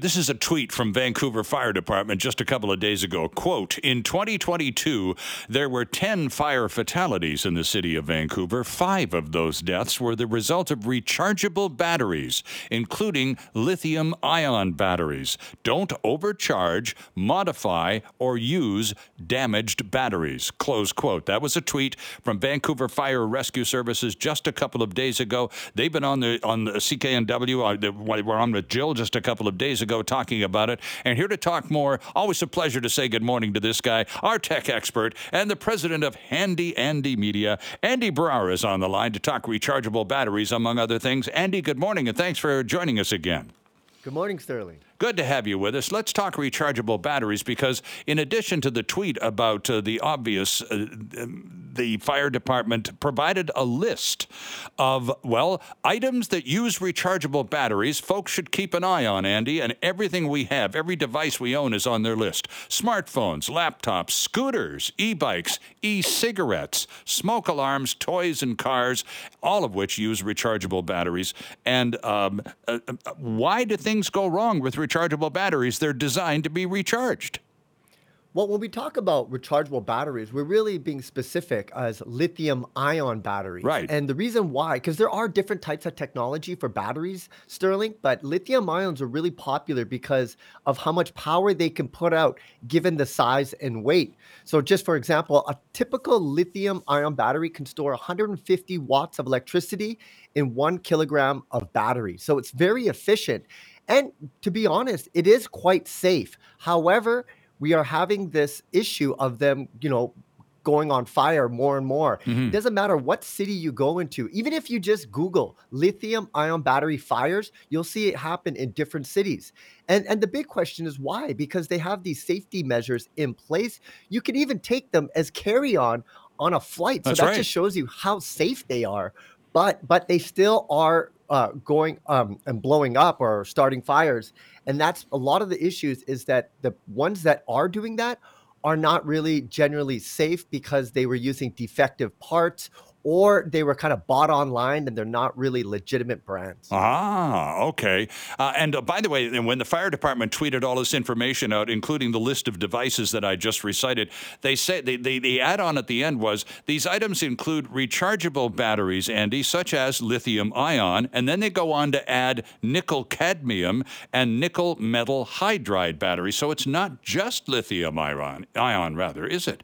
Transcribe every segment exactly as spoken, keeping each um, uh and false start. This is a tweet from Vancouver Fire Department just a couple of days ago. Quote, in twenty twenty-two, there were ten fire fatalities in the city of Vancouver. Five of those deaths were the result of rechargeable batteries, including lithium-ion batteries. Don't overcharge, modify, or use damaged batteries. Close quote. That was a tweet from Vancouver Fire Rescue Services just a couple of days ago. They've been on the on the C K N W. They were on with Jill just a couple of days ago. Ago talking about it, and here to talk more, always a pleasure to say good morning to this guy, our tech expert and the president of Handy Andy Media. Andy Brower is on the line to talk rechargeable batteries, among other things. Andy, good morning, and thanks for joining us again. Good morning, Sterling. Good to have you with us. Let's talk rechargeable batteries because in addition to the tweet about uh, the obvious, uh, the fire department provided a list of, well, items that use rechargeable batteries folks should keep an eye on, Andy, and everything we have, every device we own is on their list. Smartphones, laptops, scooters, e-bikes, e-cigarettes, smoke alarms, toys and cars, all of which use rechargeable batteries. And um, uh, why do things go wrong with rechargeable batteries? Rechargeable batteries, they're designed to be recharged. Well, when we talk about rechargeable batteries, we're really being specific as lithium-ion batteries. Right. And the reason why, because there are different types of technology for batteries, Sterling, but lithium ions are really popular because of how much power they can put out given the size and weight. So just for example, a typical lithium-ion battery can store one hundred fifty watts of electricity in one kilogram of battery. So it's very efficient. And to be honest, it is quite safe. However, we are having this issue of them, you know, going on fire more and more. Mm-hmm. It doesn't matter what city you go into. Even if you just Google lithium ion battery fires, you'll see it happen in different cities. And, and the big question is why? Because they have these safety measures in place. You can even take them as carry-on on a flight. So That's that right. just shows you how safe they are. But, but they still are... Uh, going um, and blowing up or starting fires. And that's a lot of the issues is that the ones that are doing that are not really generally safe because they were using defective parts or they were kind of bought online and they're not really legitimate brands. Ah, okay. Uh, and uh, by the way, when the fire department tweeted all this information out, including the list of devices that I just recited, they say they, they, the add-on at the end was, these items include rechargeable batteries, Andy, such as lithium ion, and then they go on to add nickel cadmium and nickel metal hydride batteries. So it's not just lithium ion, ion rather, is it?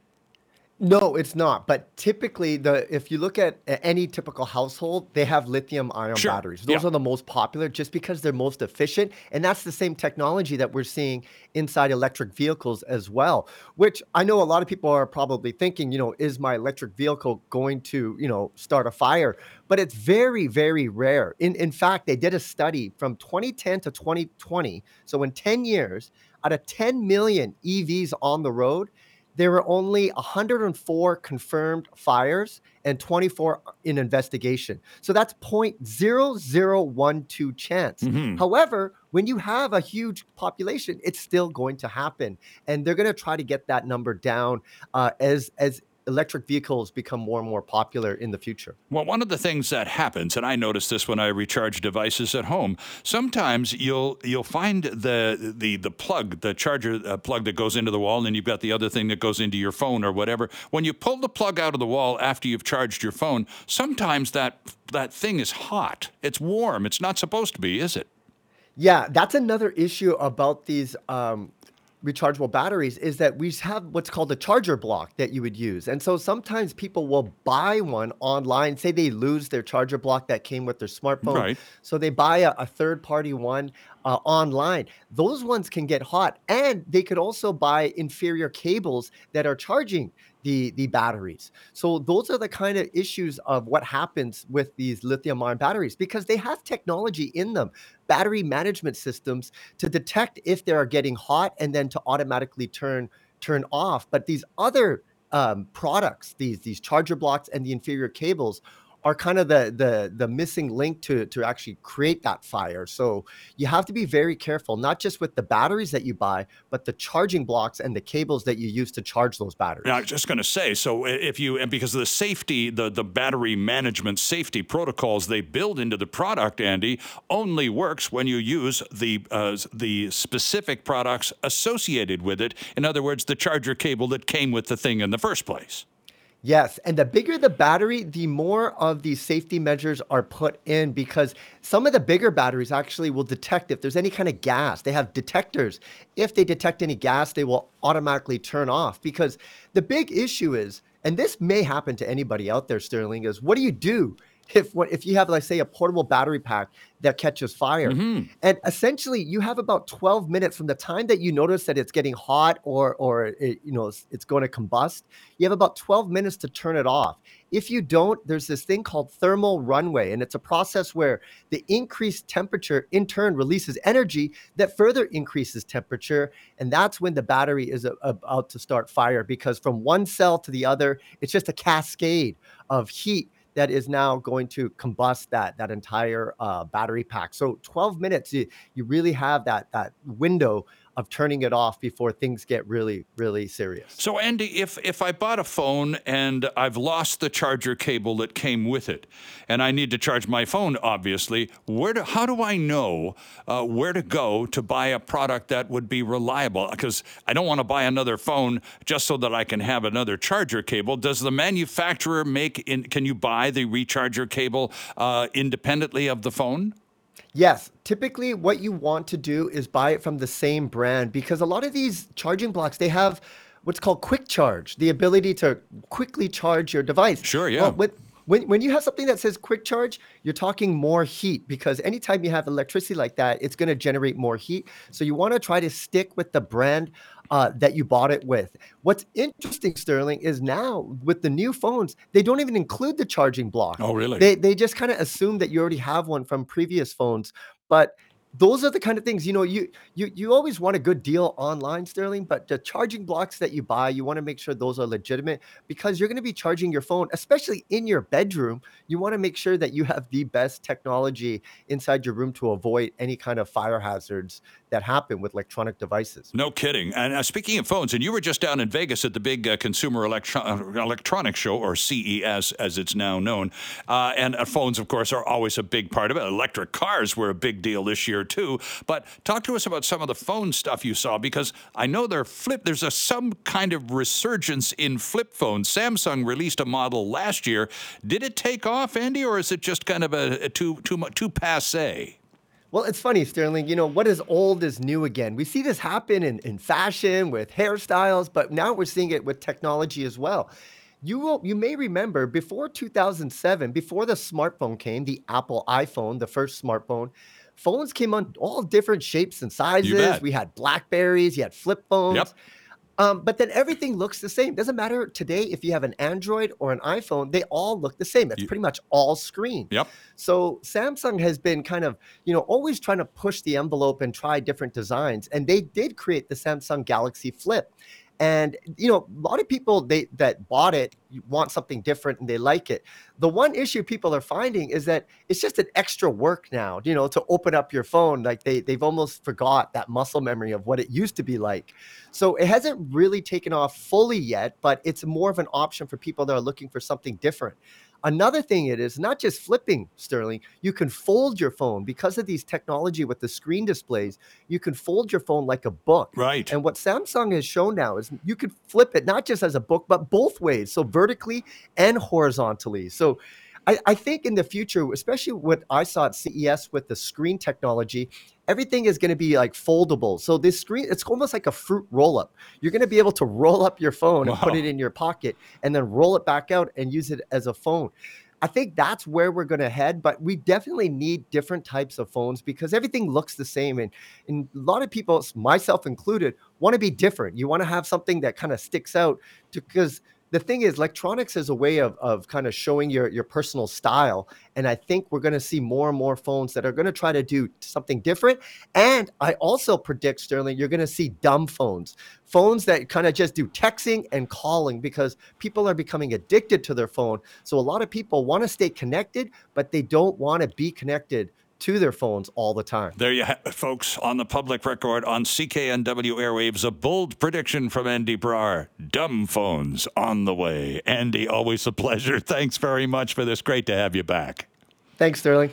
No, it's not. But typically, the if you look at any typical household, they have lithium-ion sure. batteries. Those yeah. are the most popular just because they're most efficient. And that's the same technology that we're seeing inside electric vehicles as well, which I know a lot of people are probably thinking, you know, is my electric vehicle going to, you know, start a fire? But it's very, very rare. In, in fact, they did a study from twenty ten to twenty twenty. So in ten years, out of ten million E Vs on the road, there were only one hundred four confirmed fires and twenty-four in investigation. So that's zero point zero zero one two chance. Mm-hmm. However, when you have a huge population, it's still going to happen. And they're going to try to get that number down uh, as as. electric vehicles become more and more popular in the future. Well, one of the things that happens, and I notice this when I recharge devices at home, sometimes you'll you'll find the the the plug, the charger uh, plug that goes into the wall, and then you've got the other thing that goes into your phone or whatever. When you pull the plug out of the wall after you've charged your phone, sometimes that that thing is hot. It's warm. It's not supposed to be, is it? Yeah, that's another issue about these um rechargeable batteries is that we have what's called a charger block that you would use. And so sometimes people will buy one online, say they lose their charger block that came with their smartphone. Right. So they buy a, a third party one uh, online. Those ones can get hot, and they could also buy inferior cables that are charging the, the batteries. So those are the kind of issues of what happens with these lithium-ion batteries because they have technology in them, battery management systems to detect if they are getting hot and then to automatically turn turn off. But these other um, products, these, these charger blocks and the inferior cables are kind of the the the missing link to to actually create that fire. So you have to be very careful, not just with the batteries that you buy, but the charging blocks and the cables that you use to charge those batteries. Now, I was just going to say, so if you, and because of the safety, the the battery management safety protocols they build into the product, Andy, only works when you use the uh, the specific products associated with it. In other words, the charger cable that came with the thing in the first place. Yes, and the bigger the battery, the more of these safety measures are put in, because some of the bigger batteries actually will detect if there's any kind of gas. They have detectors. If they detect any gas, they will automatically turn off, because the big issue is, and this may happen to anybody out there, Sterling, is what do you do if what if you have, like, say, a portable battery pack that catches fire? Mm-hmm. And essentially, you have about twelve minutes from the time that you notice that it's getting hot or, or it, you know, it's, it's going to combust. You have about twelve minutes to turn it off. If you don't, there's this thing called thermal runway, and it's a process where the increased temperature in turn releases energy that further increases temperature, and that's when the battery is a, a, about to start fire, because from one cell to the other, it's just a cascade of heat that is now going to combust that that entire uh, battery pack. So twelve minutes, you, you really have that that window of turning it off before things get really, really serious. So Andy, if if I bought a phone and I've lost the charger cable that came with it, and I need to charge my phone, obviously, where do, how do I know uh, where to go to buy a product that would be reliable? Because I don't want to buy another phone just so that I can have another charger cable. Does the manufacturer make, in, can you buy the recharger cable uh, independently of the phone? Yes. Typically, what you want to do is buy it from the same brand, because a lot of these charging blocks, they have what's called quick charge, the ability to quickly charge your device. Sure, yeah. Well, with, when, when you have something that says quick charge, you're talking more heat, because anytime you have electricity like that, it's going to generate more heat. So you want to try to stick with the brand Uh, that you bought it with. What's interesting, Sterling, is now with the new phones, they don't even include the charging block. Oh, really? They, they just kind of assume that you already have one from previous phones. But those are the kind of things, you know, you you you always want a good deal online, Sterling, but the charging blocks that you buy, you want to make sure those are legitimate, because you're going to be charging your phone, especially in your bedroom. You want to make sure that you have the best technology inside your room to avoid any kind of fire hazards that happen with electronic devices. No kidding. And uh, speaking of phones, and you were just down in Vegas at the big uh, Consumer Electro uh, Electronics Show, or C E S as it's now known. Uh, and uh, phones, of course, are always a big part of it. Electric cars were a big deal this year, too. But talk to us about some of the phone stuff you saw, because I know they're flip. There's a, some kind of resurgence in flip phones. Samsung released a model last year. Did it take off, Andy, or is it just kind of a, a too, too, too passé? Well, it's funny, Sterling, you know, what is old is new again. We see this happen in, in fashion, with hairstyles, but now we're seeing it with technology as well. You will, you may remember before two thousand seven, before the smartphone came, the Apple iPhone, the first smartphone, phones came on all different shapes and sizes. We had Blackberries, you had flip phones. Yep. Um, but then everything looks the same. Doesn't matter today if you have an Android or an iPhone, they all look the same. It's pretty much all screen. Yep. So Samsung has been kind of, you know, always trying to push the envelope and try different designs. And they did create the Samsung Galaxy Flip. And, you know, a lot of people they that bought it want something different and they like it. The one issue people are finding is that it's just an extra work now, you know, to open up your phone. Like they, they've almost forgot that muscle memory of what it used to be like. So it hasn't really taken off fully yet, but it's more of an option for people that are looking for something different. Another thing it is, not just flipping, Sterling, you can fold your phone. Because of these technology with the screen displays, you can fold your phone like a book. Right. And what Samsung has shown now is you can flip it not just as a book, but both ways, so vertically and horizontally. So I, I think in the future, especially what I saw at C E S with the screen technology, everything is going to be like foldable. So this screen, it's almost like a fruit roll-up. You're going to be able to roll up your phone and wow. put it in your pocket and then roll it back out and use it as a phone. I think that's where we're going to head, but we definitely need different types of phones because everything looks the same. And, and a lot of people, myself included, want to be different. You want to have something that kind of sticks out because the thing is, electronics is a way of, of kind of showing your, your personal style. And I think we're going to see more and more phones that are going to try to do something different. And I also predict, Sterling, you're going to see dumb phones, phones that kind of just do texting and calling, because people are becoming addicted to their phone. So a lot of people want to stay connected, but they don't want to be connected to their phones all the time. There you have it, folks, on the public record on C K N W Airwaves, a bold prediction from Andy Brower. Dumb phones on the way. Andy, always a pleasure. Thanks very much for this. Great to have you back. Thanks, Sterling.